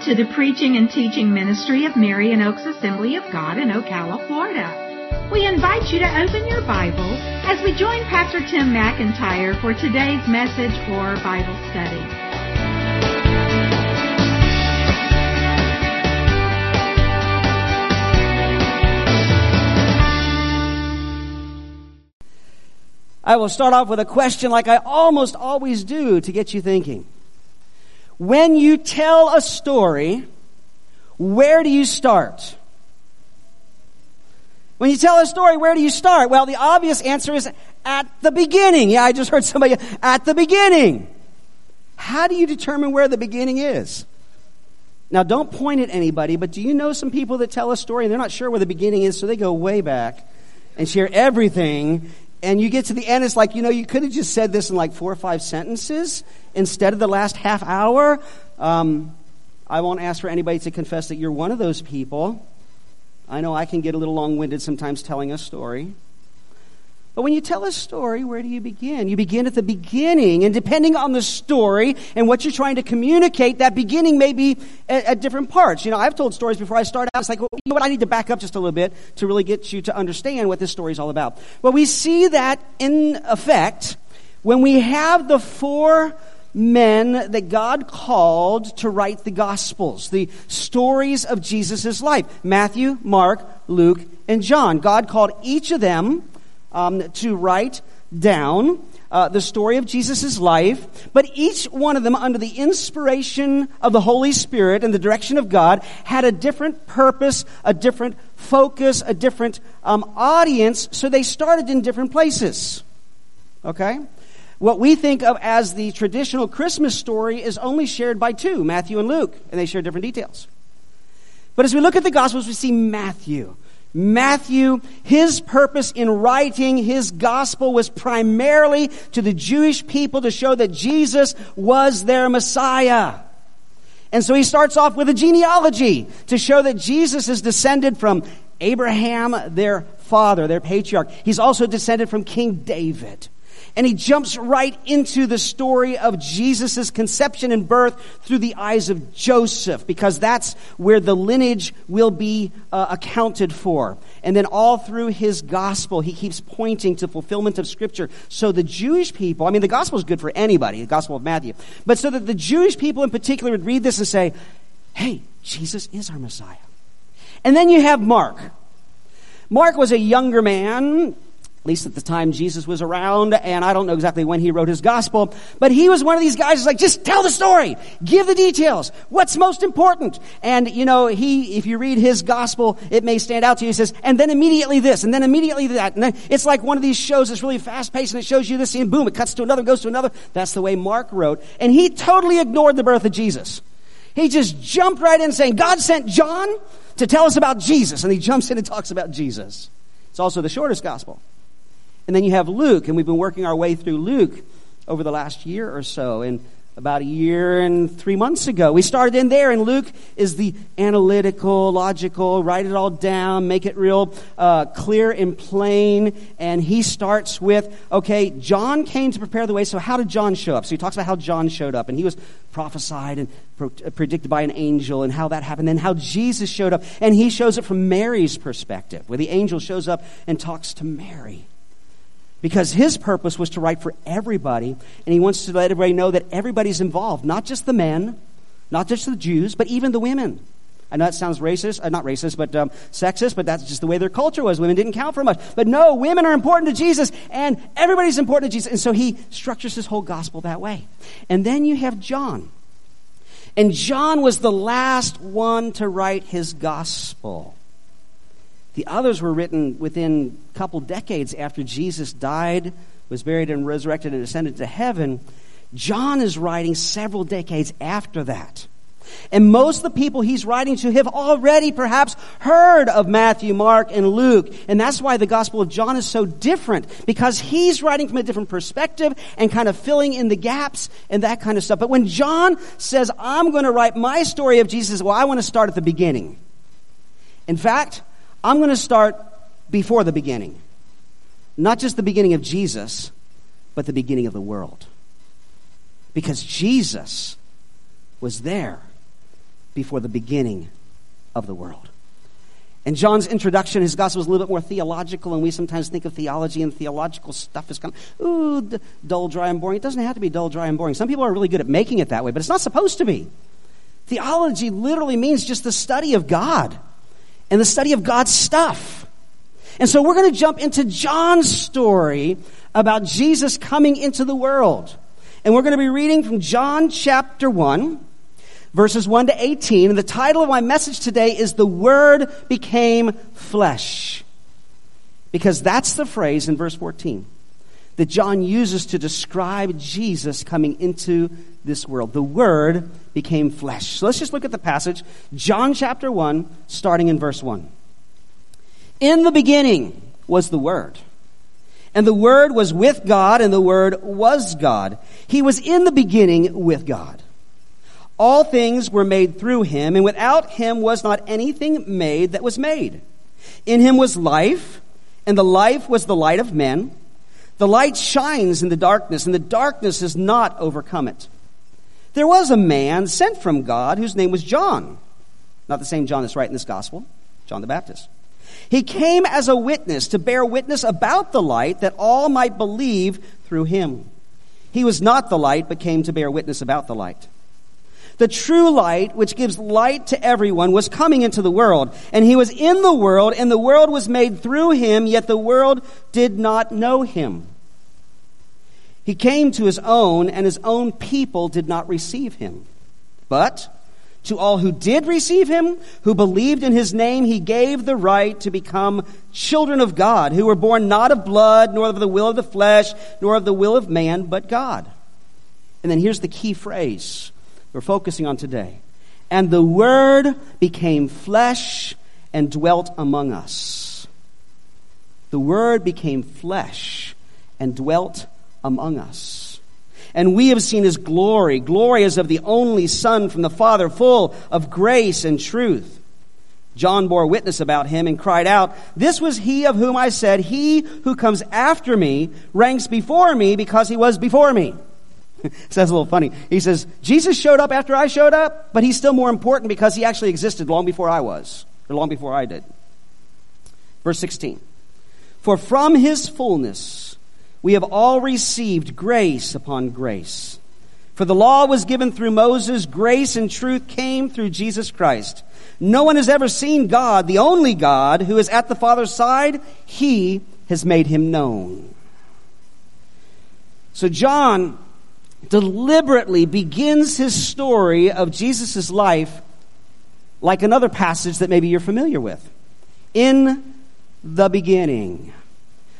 Welcome to the preaching and teaching ministry of Marion Oaks Assembly of God in Ocala, Florida. We invite you to open your Bible as we join Pastor Tim McIntyre for today's message or Bible study. I will start off with a question like I almost always do to get you thinking. When you tell a story, where do you start? When you tell a story, where do you start? Well, the obvious answer is at the beginning. Yeah, I just heard somebody, at the beginning. How do you determine where the beginning is? Now, don't point at anybody, but do you know some people that tell a story and they're not sure where the beginning is, so they go way back and share everything, and you get to the end, it's like, you know, you could have just said this in like 4 or 5 sentences instead of the last half hour. I won't ask for anybody to confess that you're one of those people. I know I can get a little long-winded sometimes telling a story. But when you tell a story, where do you begin? You begin at the beginning, and depending on the story and what you're trying to communicate, that beginning may be at different parts. You know, I've told stories before I start out. It's like, well, you know what, I need to back up just a little bit to really get you to understand what this story is all about. Well, we see that in effect when we have the 4 men that God called to write the Gospels, the stories of Jesus' life, Matthew, Mark, Luke, and John. God called each of them to write down the story of Jesus' life, but each one of them, under the inspiration of the Holy Spirit and the direction of God, had a different purpose, a different focus, a different audience, so they started in different places. Okay? What we think of as the traditional Christmas story is only shared by 2, Matthew and Luke, and they share different details. But as we look at the Gospels, we see Matthew, his purpose in writing his gospel was primarily to the Jewish people to show that Jesus was their Messiah. And so he starts off with a genealogy to show that Jesus is descended from Abraham, their father, their patriarch. He's also descended from King David. And he jumps right into the story of Jesus' conception and birth through the eyes of Joseph, because that's where the lineage will be accounted for. And then all through his gospel, he keeps pointing to fulfillment of Scripture. So the Jewish people, I mean, the gospel is good for anybody, the Gospel of Matthew, but so that the Jewish people in particular would read this and say, hey, Jesus is our Messiah. And then you have Mark. Mark was a younger man, at least at the time Jesus was around, and I don't know exactly when he wrote his gospel, but he was one of these guys who's like, just tell the story, give the details, what's most important. And, you know, if you read his gospel, it may stand out to you. He says, and then immediately this, and then immediately that. And then it's like one of these shows that's really fast-paced, and it shows you this, and boom, it cuts to another, goes to another. That's the way Mark wrote. And he totally ignored the birth of Jesus. He just jumped right in saying, God sent John to tell us about Jesus. And he jumps in and talks about Jesus. It's also the shortest gospel. And then you have Luke, and we've been working our way through Luke over the last year or so. And about a year and 3 months ago, we started in there, and Luke is the analytical, logical, write it all down, make it real clear and plain. And he starts with, okay, John came to prepare the way, so how did John show up? So he talks about how John showed up, and he was prophesied and predicted by an angel, and how that happened, and how Jesus showed up. And he shows it from Mary's perspective, where the angel shows up and talks to Mary. Because his purpose was to write for everybody, and he wants to let everybody know that everybody's involved, not just the men, not just the Jews, but even the women. I know that sounds racist, not racist, but sexist, but that's just the way their culture was. Women didn't count for much. But no, women are important to Jesus, and everybody's important to Jesus. And so he structures his whole gospel that way. And then you have John. And John was the last one to write his gospel. The others were written within a couple decades after Jesus died, was buried and resurrected and ascended to heaven. John is writing several decades after that. And most of the people he's writing to have already perhaps heard of Matthew, Mark, and Luke. And that's why the Gospel of John is so different, because he's writing from a different perspective and kind of filling in the gaps and that kind of stuff. But when John says, I'm going to write my story of Jesus, well, I want to start at the beginning. In fact, I'm going to start before the beginning. Not just the beginning of Jesus, but the beginning of the world. Because Jesus was there before the beginning of the world. And John's introduction, his gospel is a little bit more theological, and we sometimes think of theology and theological stuff as kind of, dull, dry, and boring. It doesn't have to be dull, dry, and boring. Some people are really good at making it that way, but it's not supposed to be. Theology literally means just the study of God and the study of God's stuff. And so we're going to jump into John's story about Jesus coming into the world. And we're going to be reading from John chapter 1, verses 1 to 18. And the title of my message today is "The Word Became Flesh," because that's the phrase in verse 14 that John uses to describe Jesus coming into this world. The Word became flesh. So let's just look at the passage. John chapter 1, starting in verse 1. "In the beginning was the Word, and the Word was with God, and the Word was God. He was in the beginning with God. All things were made through him, and without him was not anything made that was made. In him was life, and the life was the light of men. The light shines in the darkness, and the darkness has not overcome it. There was a man sent from God whose name was John." Not the same John that's writing this gospel, John the Baptist. "He came as a witness to bear witness about the light, that all might believe through him. He was not the light, but came to bear witness about the light. The true light, which gives light to everyone, was coming into the world. And he was in the world, and the world was made through him, yet the world did not know him. He came to his own, and his own people did not receive him. But to all who did receive him, who believed in his name, he gave the right to become children of God, who were born not of blood, nor of the will of the flesh, nor of the will of man, but God." And then here's the key phrase we're focusing on today. "And the Word became flesh and dwelt among us." The Word became flesh and dwelt among us. "And we have seen his glory, glory as of the only Son from the Father, full of grace and truth. John bore witness about him and cried out, 'This was he of whom I said, he who comes after me ranks before me, because he was before me.'" So that's a little funny. He says, Jesus showed up after I showed up, but he's still more important because he actually existed long before I was, or long before I did. Verse 16, "For from his fullness we have all received grace upon grace. For the law was given through Moses, grace and truth came through Jesus Christ. No one has ever seen God, the only God, who is at the Father's side. He has made him known." So John deliberately begins his story of Jesus' life like another passage that maybe you're familiar with. In the beginning.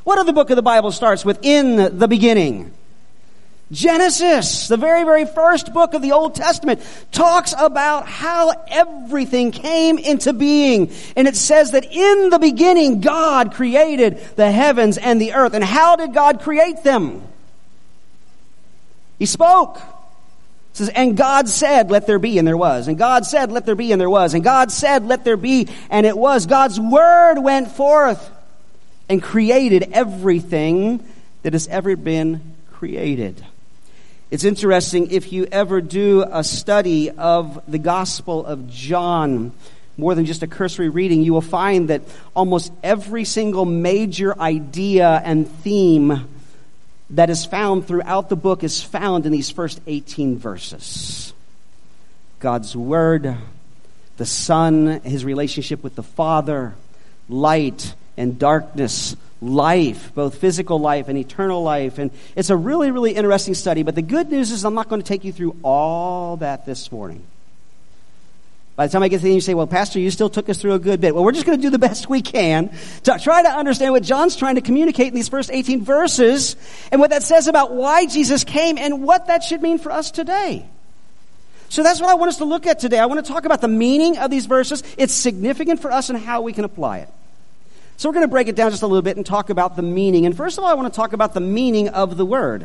What other book of the Bible starts with "in the beginning"? Genesis, the very, very first book of the Old Testament, talks about how everything came into being. And it says that in the beginning, God created the heavens and the earth. And how did God create them? He spoke. It says, "And God said, let there be, and there was. And God said, let there be, and there was. And God said, let there be, and it was." God's word went forth and created everything that has ever been created. It's interesting, if you ever do a study of the Gospel of John, more than just a cursory reading, you will find that almost every single major idea and theme that is found throughout the book is found in these first 18 verses. God's Word, the Son, his relationship with the Father, light and darkness, life, both physical life and eternal life. And it's a really, really interesting study. But the good news is I'm not going to take you through all that this morning. By the time I get to the end, you say, "Well, Pastor, you still took us through a good bit." Well, we're just going to do the best we can to try to understand what John's trying to communicate in these first 18 verses and what that says about why Jesus came and what that should mean for us today. So that's what I want us to look at today. I want to talk about the meaning of these verses, it's significant for us, and how we can apply it. So we're going to break it down just a little bit and talk about the meaning. And first of all, I want to talk about the meaning of the Word.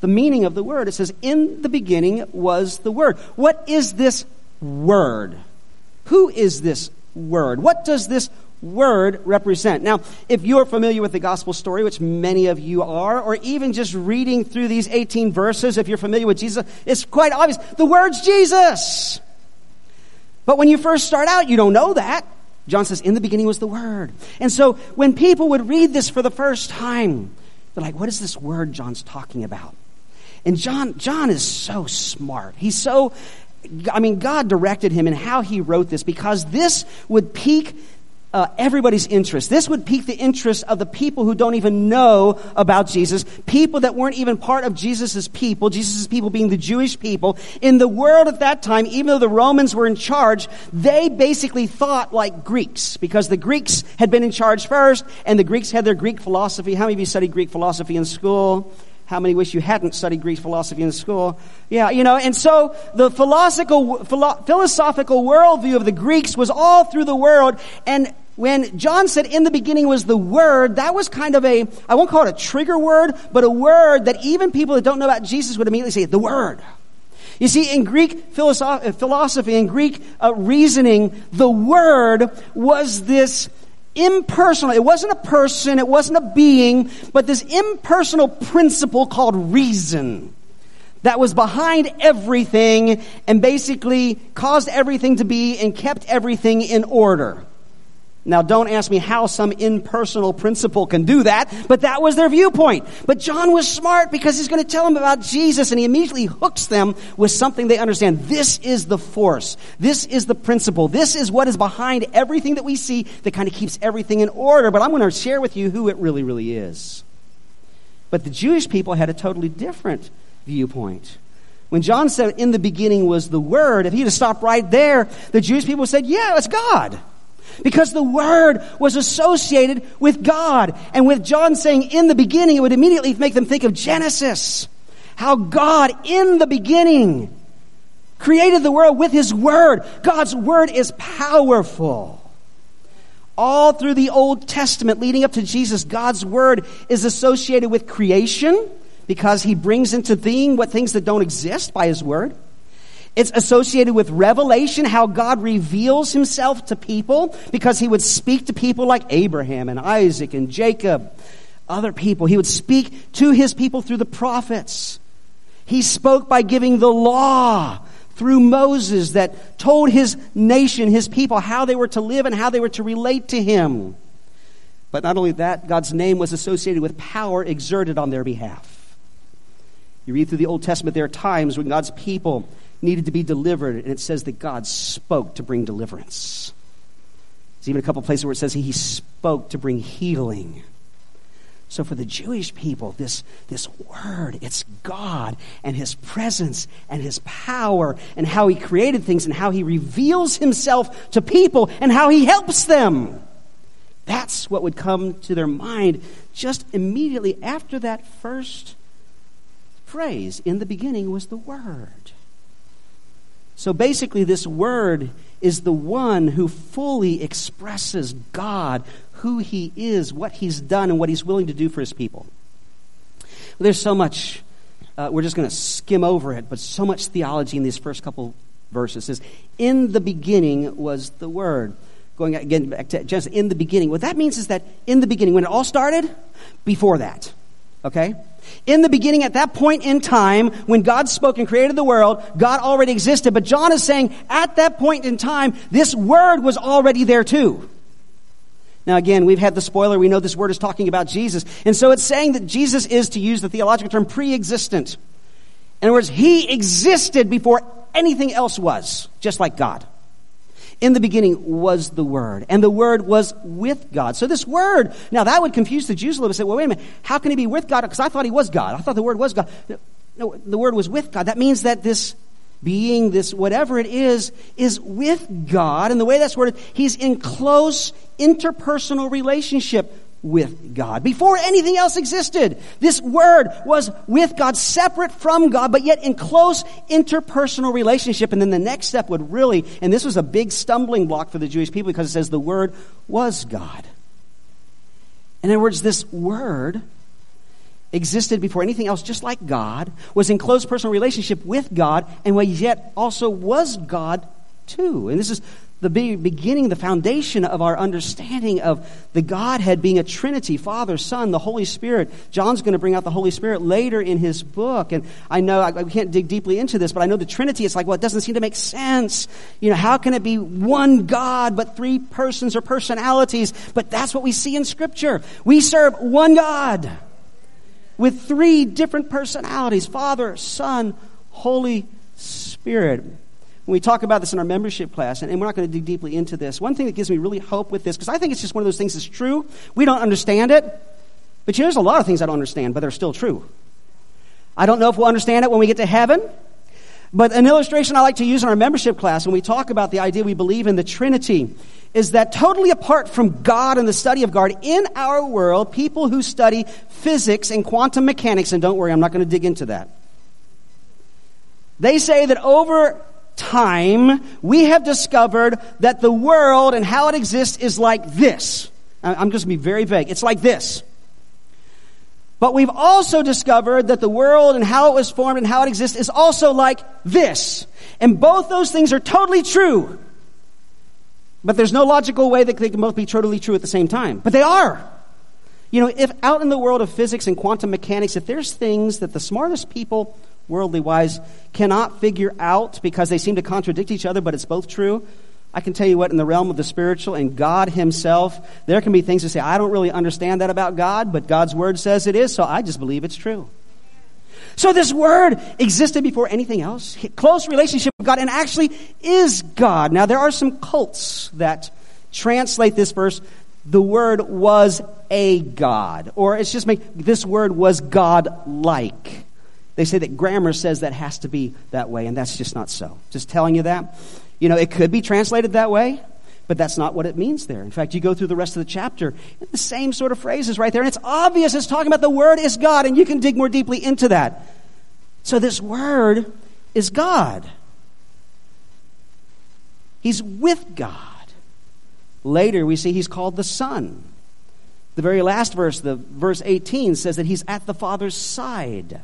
The meaning of the Word. It says, "In the beginning was the Word." What is this Word? Who is this Word? What does this Word represent? Now, if you're familiar with the gospel story, which many of you are, or even just reading through these 18 verses, if you're familiar with Jesus, it's quite obvious. The Word's Jesus. But when you first start out, you don't know that. John says, in the beginning was the Word. And so when people would read this for the first time, they're like, what is this word John's talking about? And John is so smart. He's so, God directed him in how he wrote this, because this would pique everybody's interest. This would pique the interest of the people who don't even know about Jesus, people that weren't even part of Jesus' people being the Jewish people. In the world at that time, even though the Romans were in charge, they basically thought like Greeks, because the Greeks had been in charge first, and the Greeks had their Greek philosophy. How many of you studied Greek philosophy in school? How many wish you hadn't studied Greek philosophy in school? Yeah, and so the philosophical worldview of the Greeks was all through the world. And when John said, in the beginning was the Word, that was kind of a, I won't call it a trigger word, but a word that even people that don't know about Jesus would immediately say, the Word. You see, in Greek philosophy, in Greek reasoning, the Word was this impersonal. It wasn't a person, it wasn't a being, but this impersonal principle called reason that was behind everything and basically caused everything to be and kept everything in order. Now, don't ask me how some impersonal principle can do that, but that was their viewpoint. But John was smart, because he's going to tell them about Jesus, and he immediately hooks them with something they understand. This is the force. This is the principle. This is what is behind everything that we see that kind of keeps everything in order. But I'm going to share with you who it really, really is. But the Jewish people had a totally different viewpoint. When John said, in the beginning was the Word, if he had stopped right there, the Jewish people said, yeah, it's God. Because the Word was associated with God. And with John saying, in the beginning, it would immediately make them think of Genesis. How God, in the beginning, created the world with His Word. God's Word is powerful. All through the Old Testament, leading up to Jesus, God's Word is associated with creation, because He brings into being what things that don't exist by His Word. It's associated with revelation, how God reveals Himself to people, because He would speak to people like Abraham and Isaac and Jacob, other people. He would speak to His people through the prophets. He spoke by giving the law through Moses that told His nation, His people, how they were to live and how they were to relate to Him. But not only that, God's name was associated with power exerted on their behalf. You read through the Old Testament, there are times when God's people needed to be delivered, and it says that God spoke to bring deliverance. There's even a couple places where it says He spoke to bring healing. So for the Jewish people, this Word, it's God and His presence and His power and how He created things and how He reveals Himself to people and how He helps them. That's what would come to their mind just immediately after that first phrase, in the beginning was the Word. So basically, this Word is the one who fully expresses God, who He is, what He's done, and what He's willing to do for His people. Well, there's so much, we're just going to skim over it, but so much theology in these first couple verses. It says, in the beginning was the Word. Going again back to Genesis, in the beginning. What that means is that in the beginning, when it all started, before that. Okay? In the beginning, at that point in time, when God spoke and created the world, God already existed. But John is saying, at that point in time, this Word was already there too. Now again, we've had the spoiler. We know this Word is talking about Jesus. And so it's saying that Jesus is, to use the theological term, pre-existent. In other words, He existed before anything else was, just like God. In the beginning was the Word, and the Word was with God. So this Word, now that would confuse the Jews a little bit. Say, well, wait a minute, how can He be with God? Because I thought He was God. I thought the Word was God. No, the Word was with God. That means that this being, this whatever it is with God. And the way that's worded, He's in close interpersonal relationship with God. Before anything else existed, this Word was with God, separate from God, but yet in close interpersonal relationship. And then the next step would really, and this was a big stumbling block for the Jewish people, because it says the Word was God. In other words, this Word existed before anything else, just like God, was in close personal relationship with God, and yet also was God too. And this is the beginning, the foundation of our understanding of the Godhead being a Trinity, Father, Son, the Holy Spirit. John's going to bring out the Holy Spirit later in his book. And I know, I can't dig deeply into this, but I know the Trinity, it's like, well, it doesn't seem to make sense. You know, how can it be one God but three persons or personalities? But that's what we see in Scripture. We serve one God with three different personalities, Father, Son, Holy Spirit. When we talk about this in our membership class, and we're not going to dig deeply into this, one thing that gives me really hope with this, because I think it's just one of those things that's true. We don't understand it. But there's a lot of things I don't understand, but they're still true. I don't know if we'll understand it when we get to heaven. But an illustration I like to use in our membership class when we talk about the idea we believe in the Trinity is that totally apart from God and the study of God, in our world, people who study physics and quantum mechanics, and don't worry, I'm not going to dig into that, they say that over time, we have discovered that the world and how it exists is like this. I'm just going to be very vague. It's like this. But we've also discovered that the world and how it was formed and how it exists is also like this. And both those things are totally true. But there's no logical way that they can both be totally true at the same time. But they are. You know, if out in the world of physics and quantum mechanics, if there's things that the smartest people worldly wise cannot figure out because they seem to contradict each other, but it's both true. I can tell you what, in the realm of the spiritual and God himself, there can be things that say, I don't really understand that about God, but God's word says it is, so I just believe it's true. So this word existed before anything else. Close relationship with God and actually is God. Now there are some cults that translate this verse, the word was a God, or it's just make this word was God-like. They say that grammar says that has to be that way, and that's just not so. Just telling you that. You know, it could be translated that way, but that's not what it means there. In fact, you go through the rest of the chapter, and the same sort of phrases right there, and it's obvious it's talking about the Word is God, and you can dig more deeply into that. So this Word is God. He's with God. Later, we see he's called the Son. The very last verse, the verse 18, says that he's at the Father's side.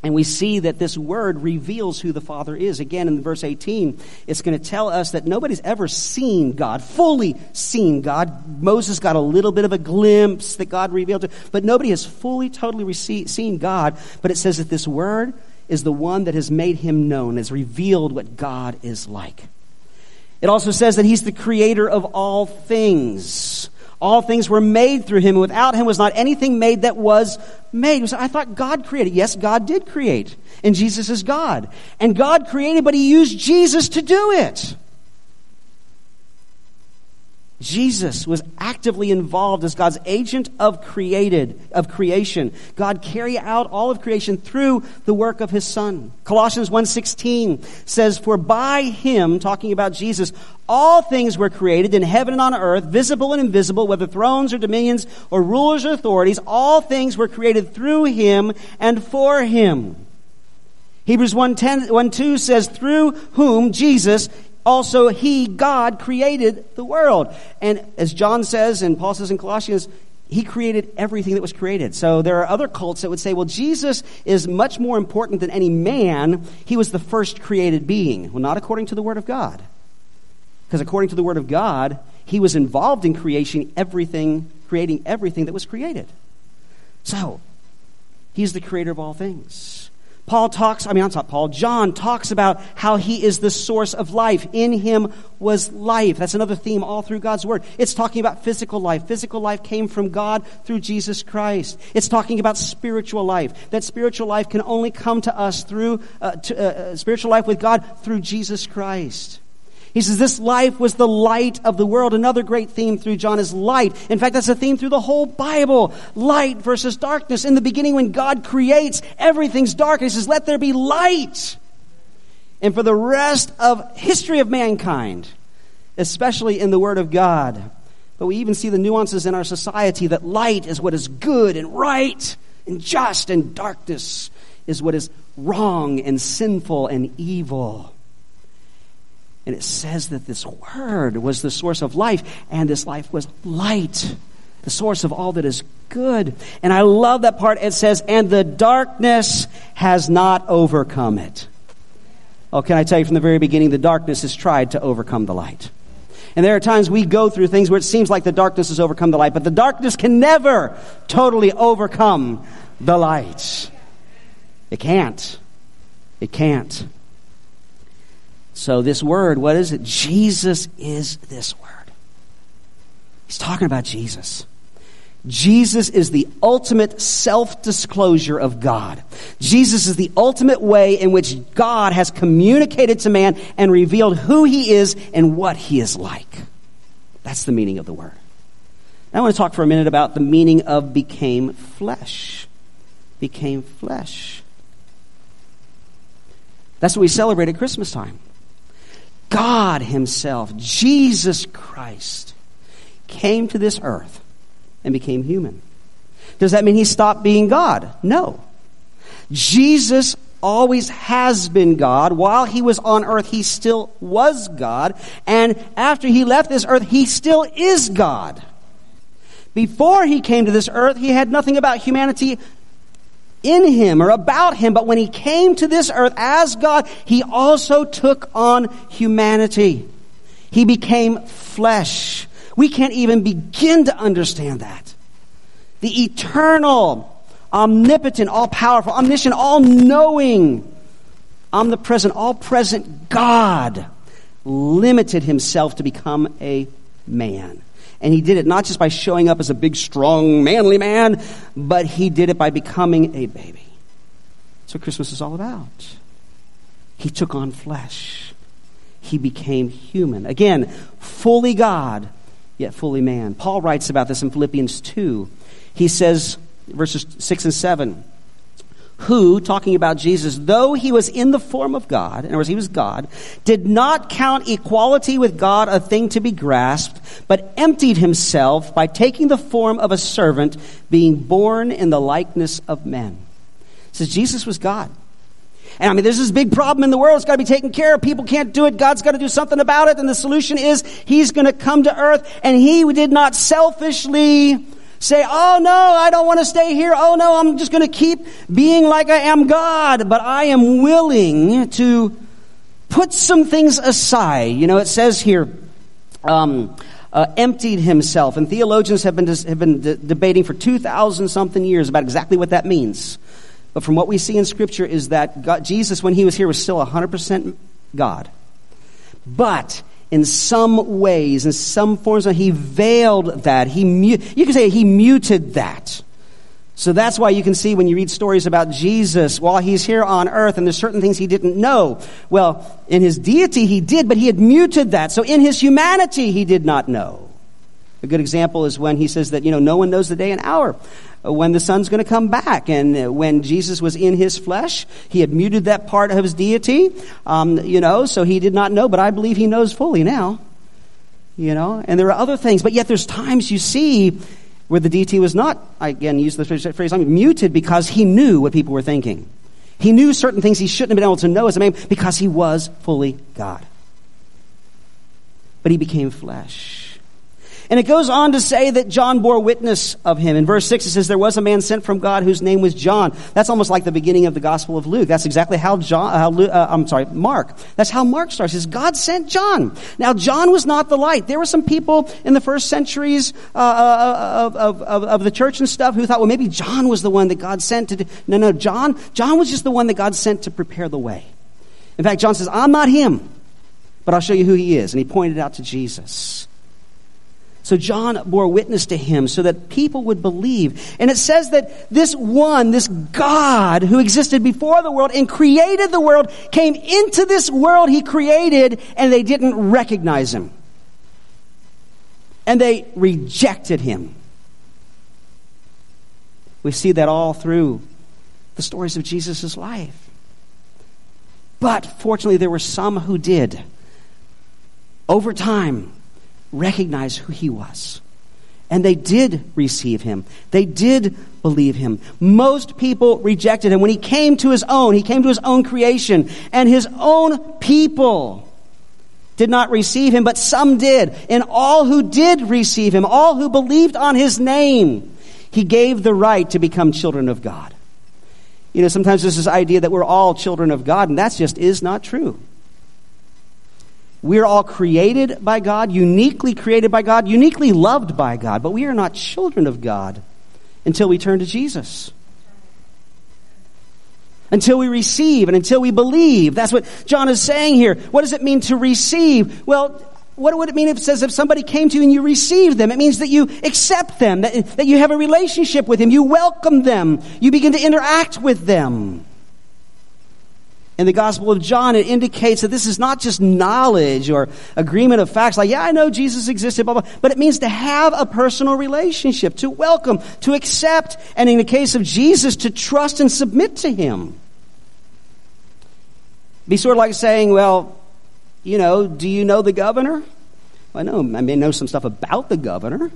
And we see that this word reveals who the Father is. Again, in verse 18, it's going to tell us that nobody's ever seen God, fully seen God. Moses got a little bit of a glimpse that God revealed to him, but nobody has fully, totally seen God. But it says that this word is the one that has made him known, has revealed what God is like. It also says that he's the creator of all things. All things were made through him, and without him was not anything made that was made. So I thought God created. Yes, God did create, and Jesus is God. And God created, but he used Jesus to do it. Jesus was actively involved as God's agent of creation. God carried out all of creation through the work of his Son. Colossians 1:16 says, "For by him," talking about Jesus, "all things were created in heaven and on earth, visible and invisible, whether thrones or dominions or rulers or authorities, all things were created through him and for him." Hebrews 1:2 says, "Through whom," Jesus, "also he," God, "created the world." And as John says and Paul says in Colossians, he created everything that was created. So there are other cults that would say, well, Jesus is much more important than any man. He was the first created being. Well, not according to the Word of God. Because according to the Word of God, he was involved in creation, everything, creating everything that was created. So he's the creator of all things. John talks about how he is the source of life. In him was life. That's another theme all through God's word. It's talking about physical life. Physical life came from God through Jesus Christ. It's talking about spiritual life. That spiritual life can only come to us through spiritual life with God through Jesus Christ. He says this life was the light of the world. Another great theme through John is light. In fact, that's a theme through the whole Bible. Light versus darkness. In the beginning when God creates, everything's dark. He says, let there be light. And for the rest of history of mankind, especially in the Word of God, but we even see the nuances in our society that light is what is good and right and just, and darkness is what is wrong and sinful and evil. And it says that this word was the source of life, and this life was light, the source of all that is good. And I love that part. It says, and the darkness has not overcome it. Oh, can I tell you from the very beginning, the darkness has tried to overcome the light. And there are times we go through things where it seems like the darkness has overcome the light, but the darkness can never totally overcome the light. It can't. It can't. So this word, what is it? Jesus is this word. He's talking about Jesus. Jesus is the ultimate self-disclosure of God. Jesus is the ultimate way in which God has communicated to man and revealed who he is and what he is like. That's the meaning of the word. Now I want to talk for a minute about the meaning of became flesh. Became flesh. That's what we celebrate at Christmas time. God himself, Jesus Christ, came to this earth and became human. Does that mean he stopped being God? No. Jesus always has been God. While he was on earth, he still was God. And after he left this earth, he still is God. Before he came to this earth, he had nothing about humanity in him or about him. But when he came to this earth as God, he also took on humanity. He became flesh. We can't even begin to understand that. The eternal, omnipotent, all-powerful, omniscient, all-knowing, omnipresent, all-present God limited himself to become a man. And he did it not just by showing up as a big, strong, manly man, but he did it by becoming a baby. That's what Christmas is all about. He took on flesh. He became human. Again, fully God, yet fully man. Paul writes about this in Philippians 2. He says, verses 6 and 7, who, talking about Jesus, though he was in the form of God, in other words, he was God, did not count equality with God a thing to be grasped, but emptied himself by taking the form of a servant, being born in the likeness of men. So Jesus was God. And I mean, there's this big problem in the world. It's got to be taken care of. People can't do it. God's got to do something about it. And the solution is he's going to come to earth. And he did not selfishly say, oh, no, I don't want to stay here. Oh, no, I'm just going to keep being like I am God. But I am willing to put some things aside. You know, it says here, emptied himself. And theologians have been debating for 2,000 something years about exactly what that means. But from what we see in Scripture is that God, Jesus, when he was here, was still 100% God. But in some ways, in some forms, he veiled that. You can say he muted that. So that's why you can see when you read stories about Jesus while he's here on earth, and there's certain things he didn't know. Well, in his deity he did, but he had muted that. So in his humanity he did not know. A good example is when he says that, you know, no one knows the day and hour when the Son's going to come back. And when Jesus was in his flesh, he had muted that part of his deity, so he did not know, but I believe he knows fully now, you know. And there are other things, but yet there's times you see where the deity was not, I again use the phrase, muted, because he knew what people were thinking. He knew certain things he shouldn't have been able to know as a man because he was fully God. But he became flesh. And it goes on to say that John bore witness of him. In verse 6, it says, there was a man sent from God whose name was John. That's almost like the beginning of the Gospel of Luke. That's exactly how Mark. That's how Mark starts. It says, God sent John. Now, John was not the light. There were some people in the first centuries of the church and stuff who thought, well, maybe John was the one that God sent to do. No, John was just the one that God sent to prepare the way. In fact, John says, I'm not him, but I'll show you who he is. And he pointed out to Jesus. So John bore witness to him so that people would believe. And it says that this one, this God who existed before the world and created the world, came into this world he created, and they didn't recognize him. And they rejected him. We see that all through the stories of Jesus' life. But fortunately, there were some who did, over time, recognize who he was. And they did receive him. They did believe him. Most people rejected him. When he came to his own creation, and his own people did not receive him, but some did. And all who did receive him, all who believed on his name, he gave the right to become children of God. You know, sometimes there's this idea that we're all children of God, and that just is not true. We're all created by God, uniquely created by God, uniquely loved by God, but we are not children of God until we turn to Jesus. Until we receive and until we believe. That's what John is saying here. What does it mean to receive? Well, what would it mean if it says if somebody came to you and you received them? It means that you accept them, that you have a relationship with them, you welcome them, you begin to interact with them. In the Gospel of John, it indicates that this is not just knowledge or agreement of facts, like, yeah, I know Jesus existed, blah, blah, but it means to have a personal relationship, to welcome, to accept, and in the case of Jesus, to trust and submit to him. Be sort of like saying, well, you know, do you know the governor? Well, I may know some stuff about the governor.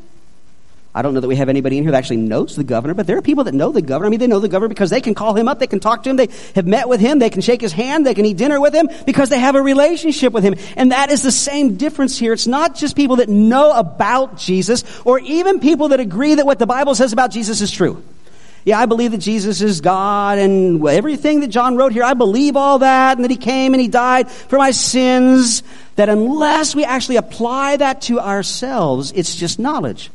I don't know that we have anybody in here that actually knows the governor, but there are people that know the governor. I mean, they know the governor because they can call him up, they can talk to him, they have met with him, they can shake his hand, they can eat dinner with him because they have a relationship with him. And that is the same difference here. It's not just people that know about Jesus or even people that agree that what the Bible says about Jesus is true. Yeah, I believe that Jesus is God and everything that John wrote here, I believe all that and that he came and he died for my sins, that unless we actually apply that to ourselves, it's just knowledge.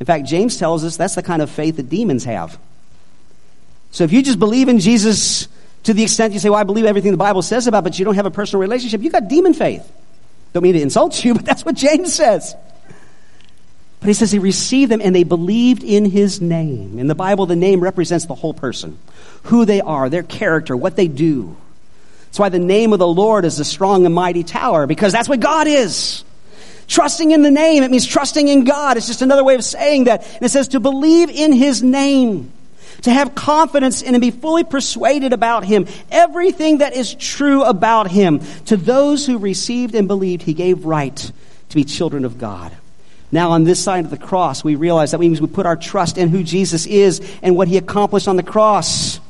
In fact, James tells us that's the kind of faith that demons have. So if you just believe in Jesus to the extent you say, well, I believe everything the Bible says about, but you don't have a personal relationship, you got demon faith. Don't mean to insult you, but that's what James says. But he says he received them and they believed in his name. In the Bible, the name represents the whole person, who they are, their character, what they do. That's why the name of the Lord is a strong and mighty tower, because that's what God is. Trusting in the name, it means trusting in God. It's just another way of saying that. And it says to believe in his name, to have confidence in and be fully persuaded about him. Everything that is true about him. To those who received and believed, he gave right to be children of God. Now on this side of the cross, we realize that means we put our trust in who Jesus is and what he accomplished on the cross,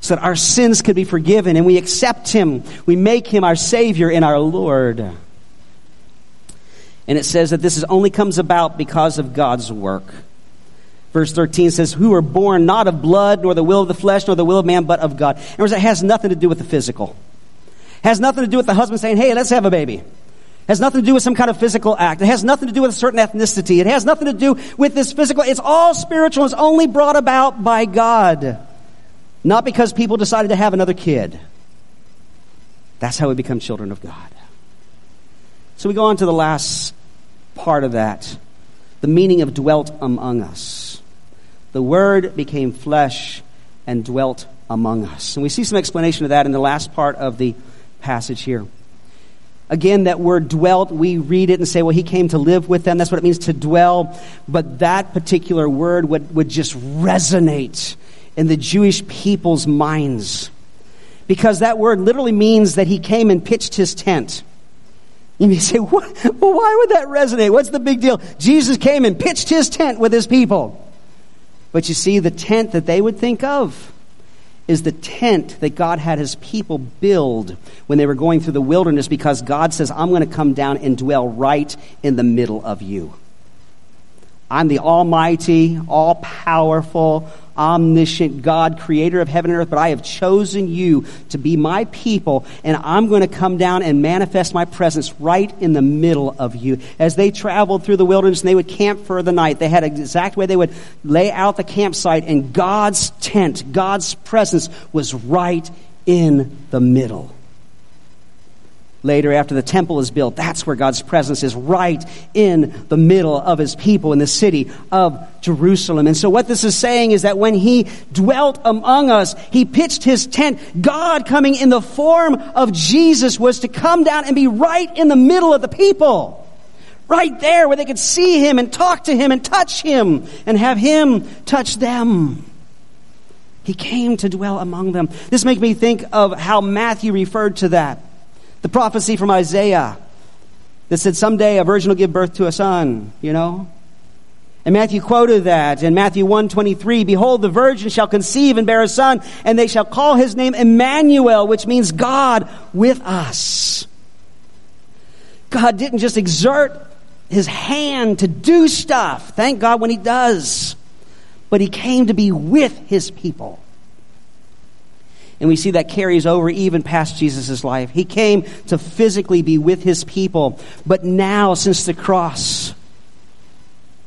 so that our sins could be forgiven and we accept him. We make him our Savior and our Lord. And it says that this only comes about because of God's work. Verse 13 says, who are born not of blood, nor the will of the flesh, nor the will of man, but of God. In other words, it has nothing to do with the physical. It has nothing to do with the husband saying, hey, let's have a baby. It has nothing to do with some kind of physical act. It has nothing to do with a certain ethnicity. It has nothing to do with this physical. It's all spiritual. It's only brought about by God. Not because people decided to have another kid. That's how we become children of God. So we go on to the last part of that, the meaning of dwelt among us. The Word became flesh and dwelt among us. And we see some explanation of that in the last part of the passage here. Again, that word dwelt, we read it and say, well, he came to live with them. That's what it means to dwell. But that particular word would just resonate in the Jewish people's minds, because that word literally means that he came and pitched his tent. You may say, what? Well, why would that resonate? What's the big deal? Jesus came and pitched his tent with his people. But you see, the tent that they would think of is the tent that God had his people build when they were going through the wilderness, because God says, I'm going to come down and dwell right in the middle of you. I'm the almighty, all-powerful, omniscient God, creator of heaven and earth, but I have chosen you to be my people, and I'm going to come down and manifest my presence right in the middle of you. As they traveled through the wilderness and they would camp for the night, they had an exact way they would lay out the campsite, and God's tent, God's presence was right in the middle. Later, after the temple is built, that's where God's presence is, right in the middle of his people in the city of Jerusalem. And so what this is saying is that when he dwelt among us, he pitched his tent. God coming in the form of Jesus was to come down and be right in the middle of the people, right there where they could see him and talk to him and touch him and have him touch them. He came to dwell among them. This makes me think of how Matthew referred to that. The prophecy from Isaiah that said, someday a virgin will give birth to a son, you know. And Matthew quoted that in Matthew 1:23, behold, the virgin shall conceive and bear a son, and they shall call his name Emmanuel, which means God with us. God didn't just exert his hand to do stuff. Thank God when he does. But he came to be with his people. And we see that carries over even past Jesus' life. He came to physically be with his people. But now, since the cross,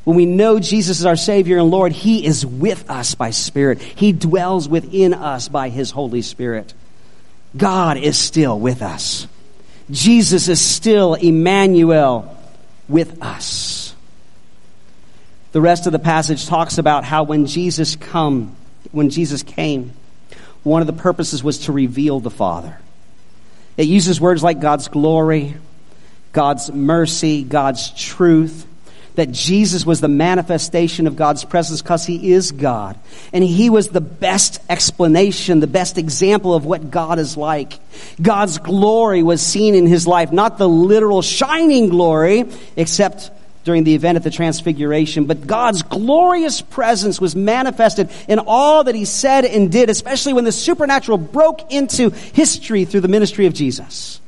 when we know Jesus is our Savior and Lord, he is with us by Spirit. He dwells within us by his Holy Spirit. God is still with us. Jesus is still Emmanuel with us. The rest of the passage talks about how when Jesus came, one of the purposes was to reveal the Father. It uses words like God's glory, God's mercy, God's truth, that Jesus was the manifestation of God's presence because he is God. And he was the best explanation, the best example of what God is like. God's glory was seen in his life, not the literal shining glory, except during the event at the Transfiguration. But God's glorious presence was manifested in all that he said and did, especially when the supernatural broke into history through the ministry of Jesus.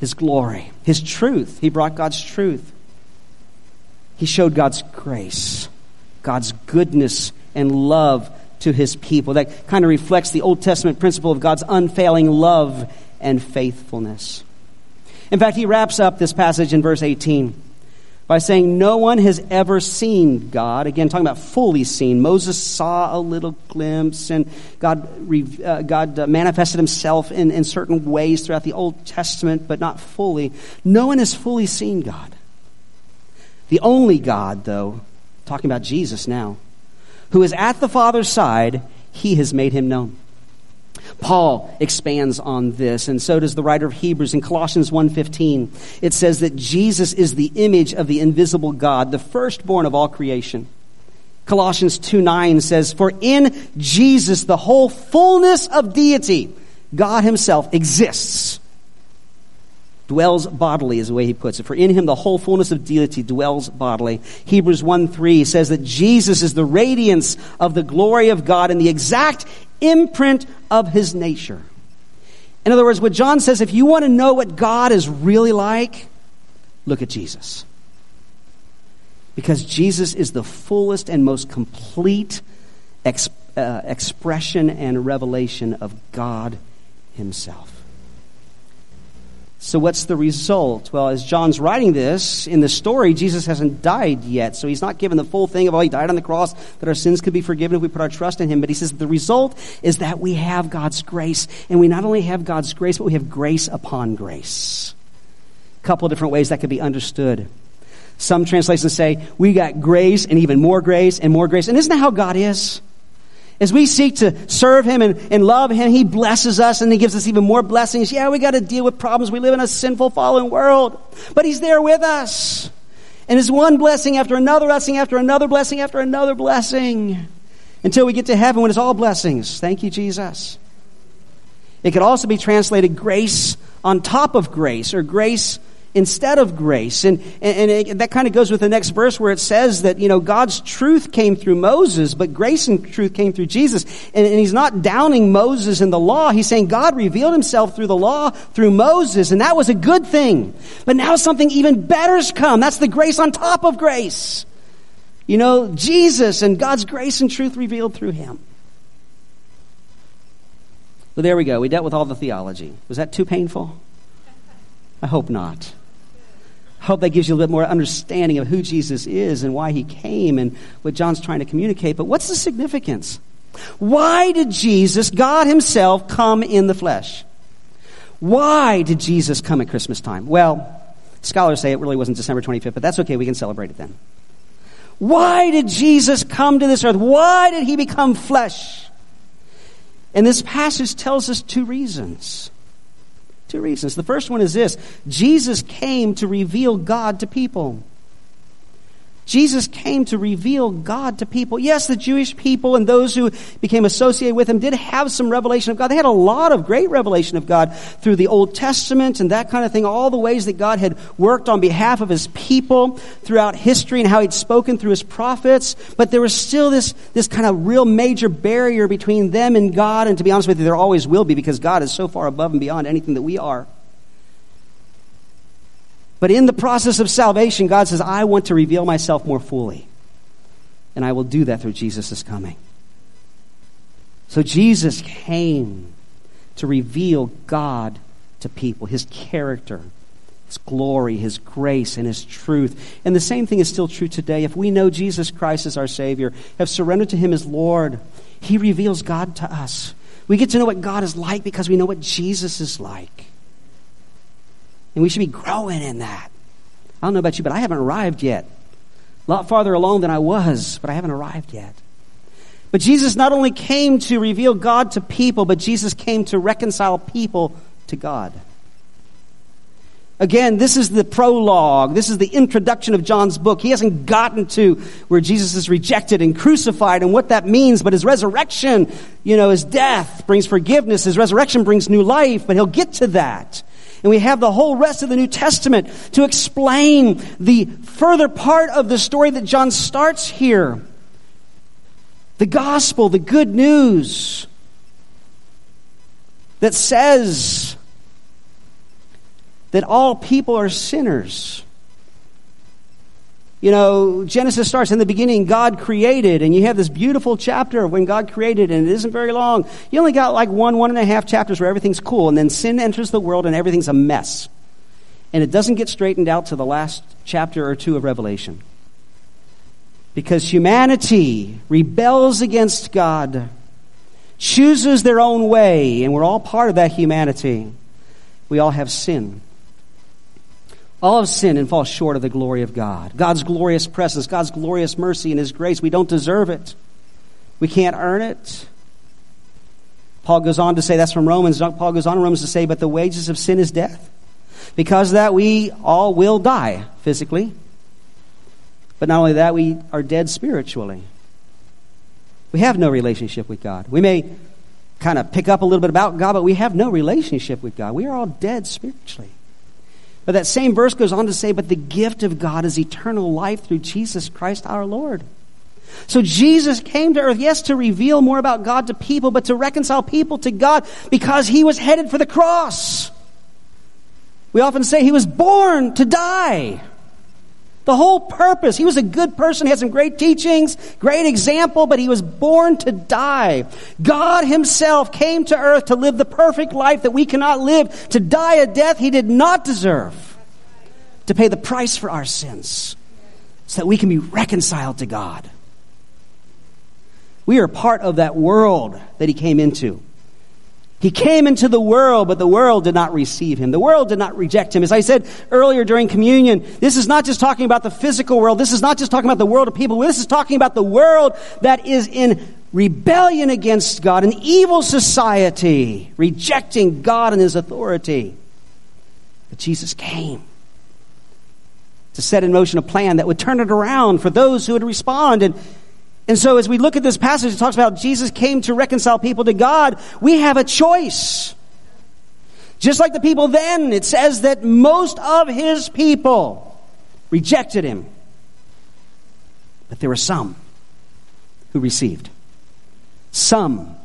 His glory, his truth. He brought God's truth. He showed God's grace, God's goodness and love to his people. That kind of reflects the Old Testament principle of God's unfailing love and faithfulness. In fact, he wraps up this passage in verse 18 by saying, "No one has ever seen God." Again, talking about fully seen. Moses saw a little glimpse, and God manifested himself in certain ways throughout the Old Testament, but not fully. No one has fully seen God. The only God, though, talking about Jesus now, who is at the Father's side, he has made him known. Paul expands on this, and so does the writer of Hebrews. In Colossians 1:15, it says that Jesus is the image of the invisible God, the firstborn of all creation. Colossians 2:9 says, "For in Jesus the whole fullness of deity, God himself, exists." Dwells bodily is the way he puts it. For in him the whole fullness of deity dwells bodily. Hebrews 1:3 says that Jesus is the radiance of the glory of God and the exact imprint of his nature. In other words, what John says, if you want to know what God is really like, look at Jesus. Because Jesus is the fullest and most complete expression and revelation of God himself. So what's the result? Well, as John's writing this, in the story, Jesus hasn't died yet. So he's not given the full thing of, he died on the cross, that our sins could be forgiven if we put our trust in him. But he says the result is that we have God's grace. And we not only have God's grace, but we have grace upon grace. A couple of different ways that could be understood. Some translations say, we got grace and even more grace and more grace. And isn't that how God is? As we seek to serve him and love him, he blesses us and he gives us even more blessings. Yeah, we got to deal with problems. We live in a sinful, fallen world. But he's there with us. And it's one blessing after another blessing after another blessing after another blessing. Until we get to heaven when it's all blessings. Thank you, Jesus. It could also be translated grace on top of grace, or grace instead of grace. And that kind of goes with the next verse where it says that, God's truth came through Moses, but grace and truth came through Jesus. And he's not downing Moses and the law. He's saying God revealed himself through the law, through Moses, and that was a good thing. But now something even better's come. That's the grace on top of grace. Jesus and God's grace and truth revealed through him. Well, there we go. We dealt with all the theology. Was that too painful? I hope not. I hope that gives you a little bit more understanding of who Jesus is and why he came and what John's trying to communicate. But what's the significance? Why did Jesus, God himself, come in the flesh? Why did Jesus come at Christmas time? Well, scholars say it really wasn't December 25th, but that's okay. We can celebrate it then. Why did Jesus come to this earth? Why did he become flesh? And this passage tells us two reasons. Two reasons. The first one is this. Jesus came to reveal God to people. Jesus came to reveal God to people. Yes, the Jewish people and those who became associated with him did have some revelation of God. They had a lot of great revelation of God through the Old Testament and that kind of thing, all the ways that God had worked on behalf of his people throughout history and how he'd spoken through his prophets. But there was still this kind of real major barrier between them and God. And to be honest with you, there always will be, because God is so far above and beyond anything that we are. But in the process of salvation, God says, I want to reveal myself more fully. And I will do that through Jesus' coming. So Jesus came to reveal God to people, his character, his glory, his grace, and his truth. And the same thing is still true today. If we know Jesus Christ as our Savior, have surrendered to him as Lord, he reveals God to us. We get to know what God is like because we know what Jesus is like. And we should be growing in that. I don't know about you, but I haven't arrived yet. A lot farther along than I was, but I haven't arrived yet. But Jesus not only came to reveal God to people, but Jesus came to reconcile people to God. Again, this is the prologue. This is the introduction of John's book. He hasn't gotten to where Jesus is rejected and crucified and what that means, but his resurrection, his death brings forgiveness. His resurrection brings new life, but he'll get to that. And we have the whole rest of the New Testament to explain the further part of the story that John starts here. The gospel, the good news that says that all people are sinners. Genesis starts, in the beginning God created, and you have this beautiful chapter of when God created, and it isn't very long. You only got like one and a half chapters where everything's cool, and then sin enters the world and everything's a mess. And it doesn't get straightened out to the last chapter or two of Revelation. Because humanity rebels against God, chooses their own way, and we're all part of that humanity. We all have sin. All have sinned and fall short of the glory of God. God's glorious presence, God's glorious mercy and his grace. We don't deserve it. We can't earn it. Paul goes on to say, that's from Romans. Paul goes on in Romans to say, but the wages of sin is death. Because of that, we all will die physically. But not only that, we are dead spiritually. We have no relationship with God. We may kind of pick up a little bit about God, but we have no relationship with God. We are all dead spiritually. But that same verse goes on to say, but the gift of God is eternal life through Jesus Christ our Lord. So Jesus came to earth, yes, to reveal more about God to people, but to reconcile people to God because he was headed for the cross. We often say he was born to die. The whole purpose. He was a good person. He had some great teachings, great example, but he was born to die. God himself came to earth to live the perfect life that we cannot live, to die a death he did not deserve, to pay the price for our sins so that we can be reconciled to God. We are part of that world that he came into. He came into the world, but the world did not receive him. The world did not reject him. As I said earlier during communion, this is not just talking about the physical world. This is not just talking about the world of people. This is talking about the world that is in rebellion against God, an evil society, rejecting God and his authority. But Jesus came to set in motion a plan that would turn it around for those who would respond. And so as we look at this passage, it talks about Jesus came to reconcile people to God. We have a choice. Just like the people then, it says that most of his people rejected him. But there were some who received. Some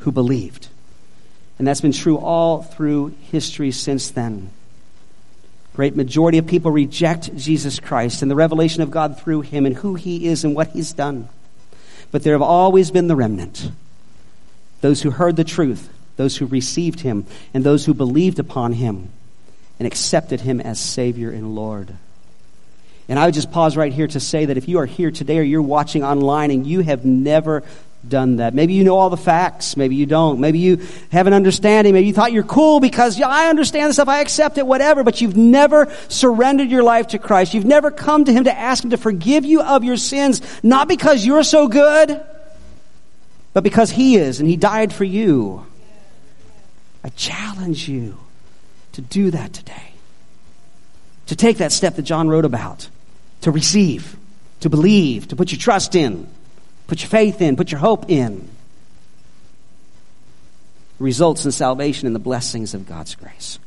who believed. And that's been true all through history since then. Great majority of people reject Jesus Christ and the revelation of God through him and who he is and what he's done. But there have always been the remnant, those who heard the truth, those who received him, and those who believed upon him and accepted him as Savior and Lord. And I would just pause right here to say that if you are here today or you're watching online and you have never done that, maybe you know all the facts, maybe you don't, maybe you have an understanding, maybe you thought you're cool because I understand this stuff, I accept it, whatever, but you've never surrendered your life to Christ. You've never come to him to ask him to forgive you of your sins, not because you're so good, but because he is and he died for you. I challenge you to do that today, to take that step that John wrote about, to receive, to believe, to put your trust in, put your faith in, put your hope in. Results in salvation and the blessings of God's grace.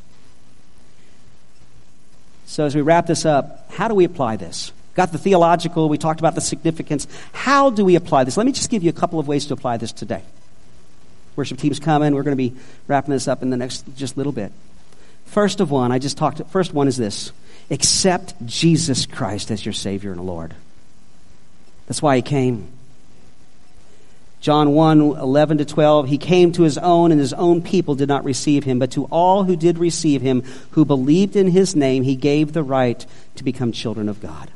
So as we wrap this up, how do we apply this? Got the theological, we talked about the significance. How do we apply this? Let me just give you a couple of ways to apply this today. Worship team's coming. We're going to be wrapping this up in the next just little bit. First one is this. Accept Jesus Christ as your Savior and Lord. That's why he came. John 1:11-12, he came to his own, and his own people did not receive him. But to all who did receive him, who believed in his name, he gave the right to become children of God.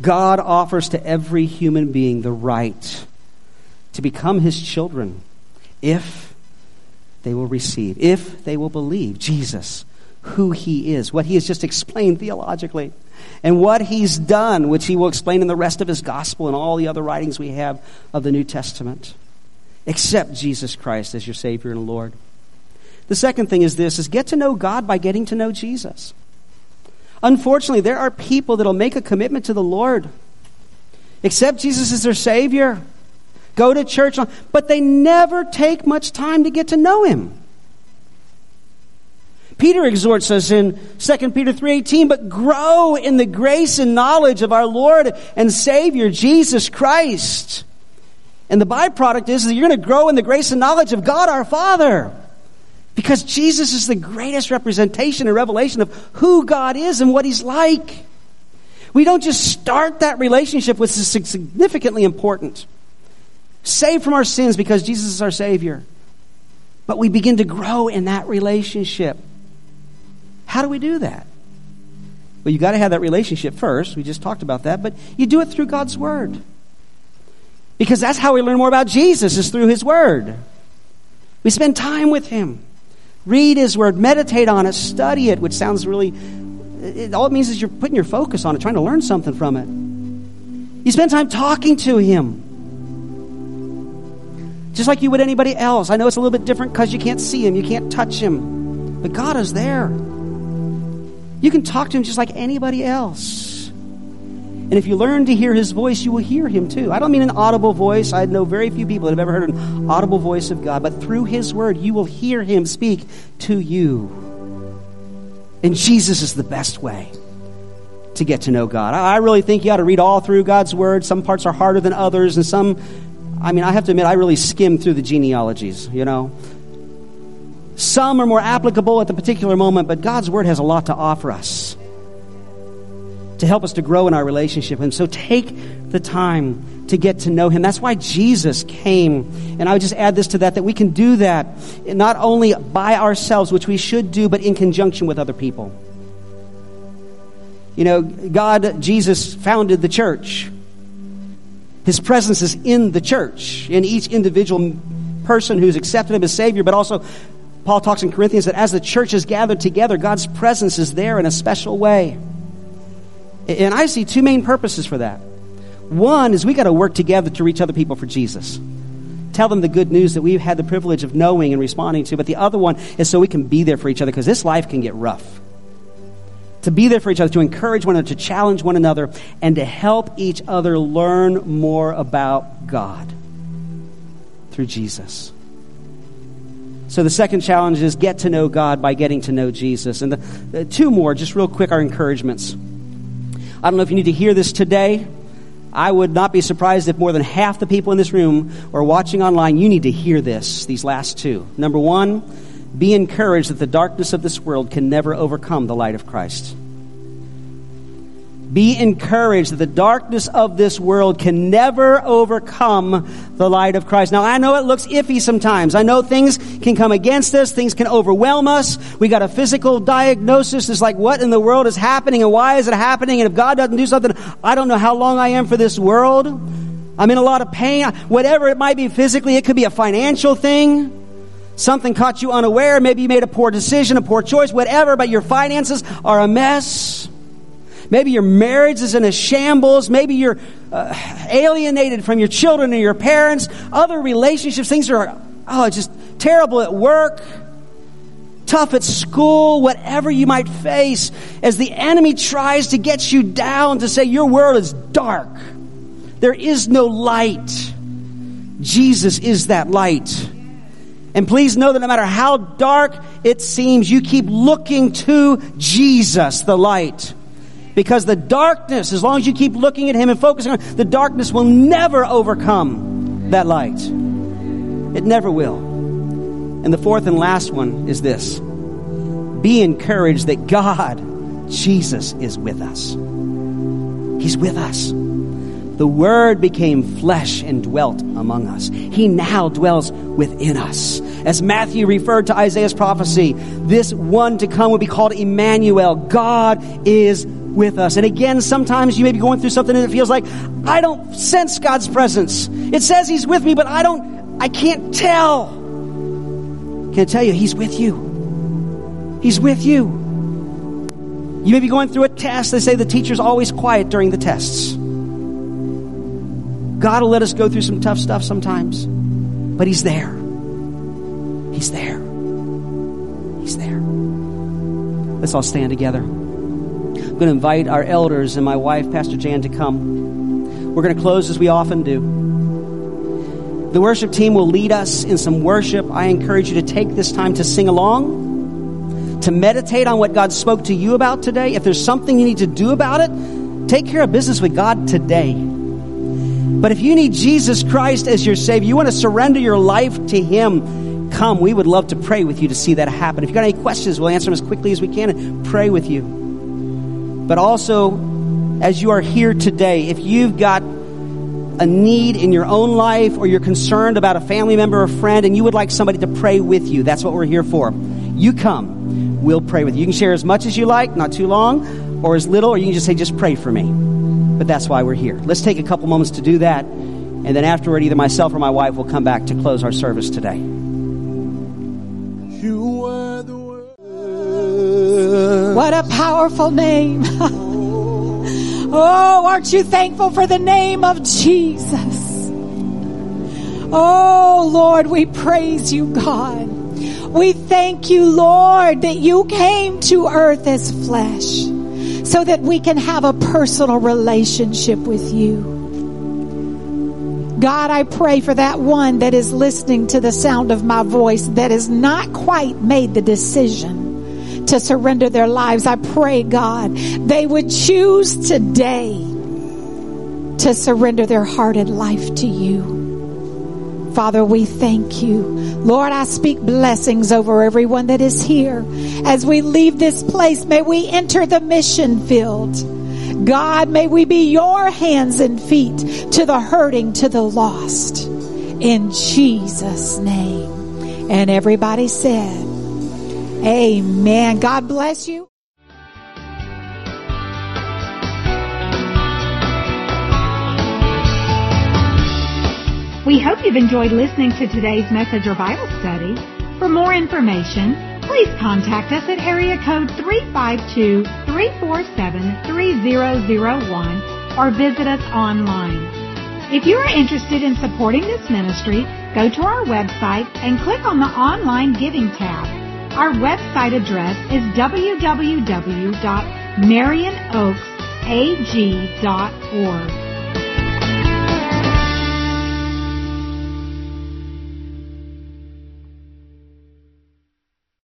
God offers to every human being the right to become his children if they will receive, if they will believe Jesus, who he is, what he has just explained theologically, and what he's done, which he will explain in the rest of his gospel and all the other writings we have of the New Testament. Accept Jesus Christ as your Savior and Lord. The second thing is this, is get to know God by getting to know Jesus. Unfortunately, there are people that will make a commitment to the Lord, accept Jesus as their Savior, go to church, but they never take much time to get to know him. Peter exhorts us in 2 Peter 3:18, but grow in the grace and knowledge of our Lord and Savior, Jesus Christ. And the byproduct is that you're going to grow in the grace and knowledge of God our Father, because Jesus is the greatest representation and revelation of who God is and what he's like. We don't just start that relationship, which is significantly important. Saved from our sins because Jesus is our Savior. But we begin to grow in that relationship. How do we do that? Well, you've got to have that relationship first. We just talked about that. But you do it through God's Word, because that's how we learn more about Jesus, is through his Word. We spend time with him. Read his Word. Meditate on it. Study it, which sounds really... all it means is you're putting your focus on it, trying to learn something from it. You spend time talking to him, just like you would anybody else. I know it's a little bit different because you can't see him, you can't touch him, but God is there. You can talk to him just like anybody else. And if you learn to hear his voice, you will hear him too. I don't mean an audible voice. I know very few people that have ever heard an audible voice of God, but through his Word, you will hear him speak to you. And Jesus is the best way to get to know God. I really think you ought to read all through God's Word. Some parts are harder than others, and some... I mean, I have to admit, I really skim through the genealogies, you know. Some are more applicable at the particular moment, but God's Word has a lot to offer us to help us to grow in our relationship. And so take the time to get to know him. That's why Jesus came. And I would just add this to that, that we can do that not only by ourselves, which we should do, but in conjunction with other people. You know, Jesus founded the church. His presence is in the church, in each individual person who's accepted him as Savior. But also, Paul talks in Corinthians that as the church is gathered together, God's presence is there in a special way. And I see two main purposes for that. One is we got to work together to reach other people for Jesus. Tell them the good news that we've had the privilege of knowing and responding to. But the other one is so we can be there for each other, because this life can get rough. To be there for each other, to encourage one another, to challenge one another, and to help each other learn more about God through Jesus. So the second challenge is get to know God by getting to know Jesus. And the two more, just real quick, are encouragements. I don't know if you need to hear this today. I would not be surprised if more than half the people in this room or watching online, you need to hear this, these last two. Number one, be encouraged that the darkness of this world can never overcome the light of Christ. Be encouraged that the darkness of this world can never overcome the light of Christ. Now, I know it looks iffy sometimes. I know things can come against us. Things can overwhelm us. We got a physical diagnosis. It's like, what in the world is happening, and why is it happening? And if God doesn't do something, I don't know how long I am for this world. I'm in a lot of pain. Whatever it might be physically, it could be a financial thing. Something caught you unaware. Maybe you made a poor decision, a poor choice, whatever, but your finances are a mess. Maybe your marriage is in a shambles. Maybe you're alienated from your children and your parents. Other relationships, things are just terrible at work, tough at school, whatever you might face. As the enemy tries to get you down, to say your world is dark, there is no light. Jesus is that light. And please know that no matter how dark it seems, you keep looking to Jesus, the light. Because the darkness, as long as you keep looking at him and focusing on him, the darkness will never overcome that light. It never will. And the fourth and last one is this. Be encouraged that God, Jesus, is with us. He's with us. The Word became flesh and dwelt among us. He now dwells within us. As Matthew referred to Isaiah's prophecy, this one to come would be called Emmanuel. God is with us. And again, sometimes you may be going through something and it feels like, I don't sense God's presence. It says He's with me, but I can't tell. Can I tell you, He's with you. He's with you. You may be going through a test. They say the teacher's always quiet during the tests. God will let us go through some tough stuff sometimes, but He's there. He's there. He's there. Let's all stand together. I'm going to invite our elders and my wife, Pastor Jan, to come. We're going to close as we often do. The worship team will lead us in some worship. I encourage you to take this time to sing along, to meditate on what God spoke to you about today. If there's something you need to do about it, take care of business with God today. But if you need Jesus Christ as your Savior, you want to surrender your life to Him, come. We would love to pray with you to see that happen. If you've got any questions, we'll answer them as quickly as we can and pray with you. But also, as you are here today, if you've got a need in your own life or you're concerned about a family member or friend and you would like somebody to pray with you, that's what we're here for. You come. We'll pray with you. You can share as much as you like, not too long, or as little, or you can just say, just pray for me. But that's why we're here. Let's take a couple moments to do that. And then afterward, either myself or my wife will come back to close our service today. You are the Word. What a powerful name. Oh, aren't you thankful for the name of Jesus? Oh, Lord, we praise you, God. We thank you, Lord, that you came to earth as flesh so that we can have a personal relationship with you. God, I pray for that one that is listening to the sound of my voice that has not quite made the decision to surrender their lives. I pray, God, they would choose today to surrender their heart and life to you. Father, we thank you. Lord, I speak blessings over everyone that is here. As we leave this place, may we enter the mission field. God, may we be your hands and feet to the hurting, to the lost. In Jesus' name. And everybody said, amen. God bless you. We hope you've enjoyed listening to today's message or Bible study. For more information, please contact us at area code 352-347-3001 or visit us online. If you are interested in supporting this ministry, go to our website and click on the online giving tab. Our website address is www.marionoaksag.org.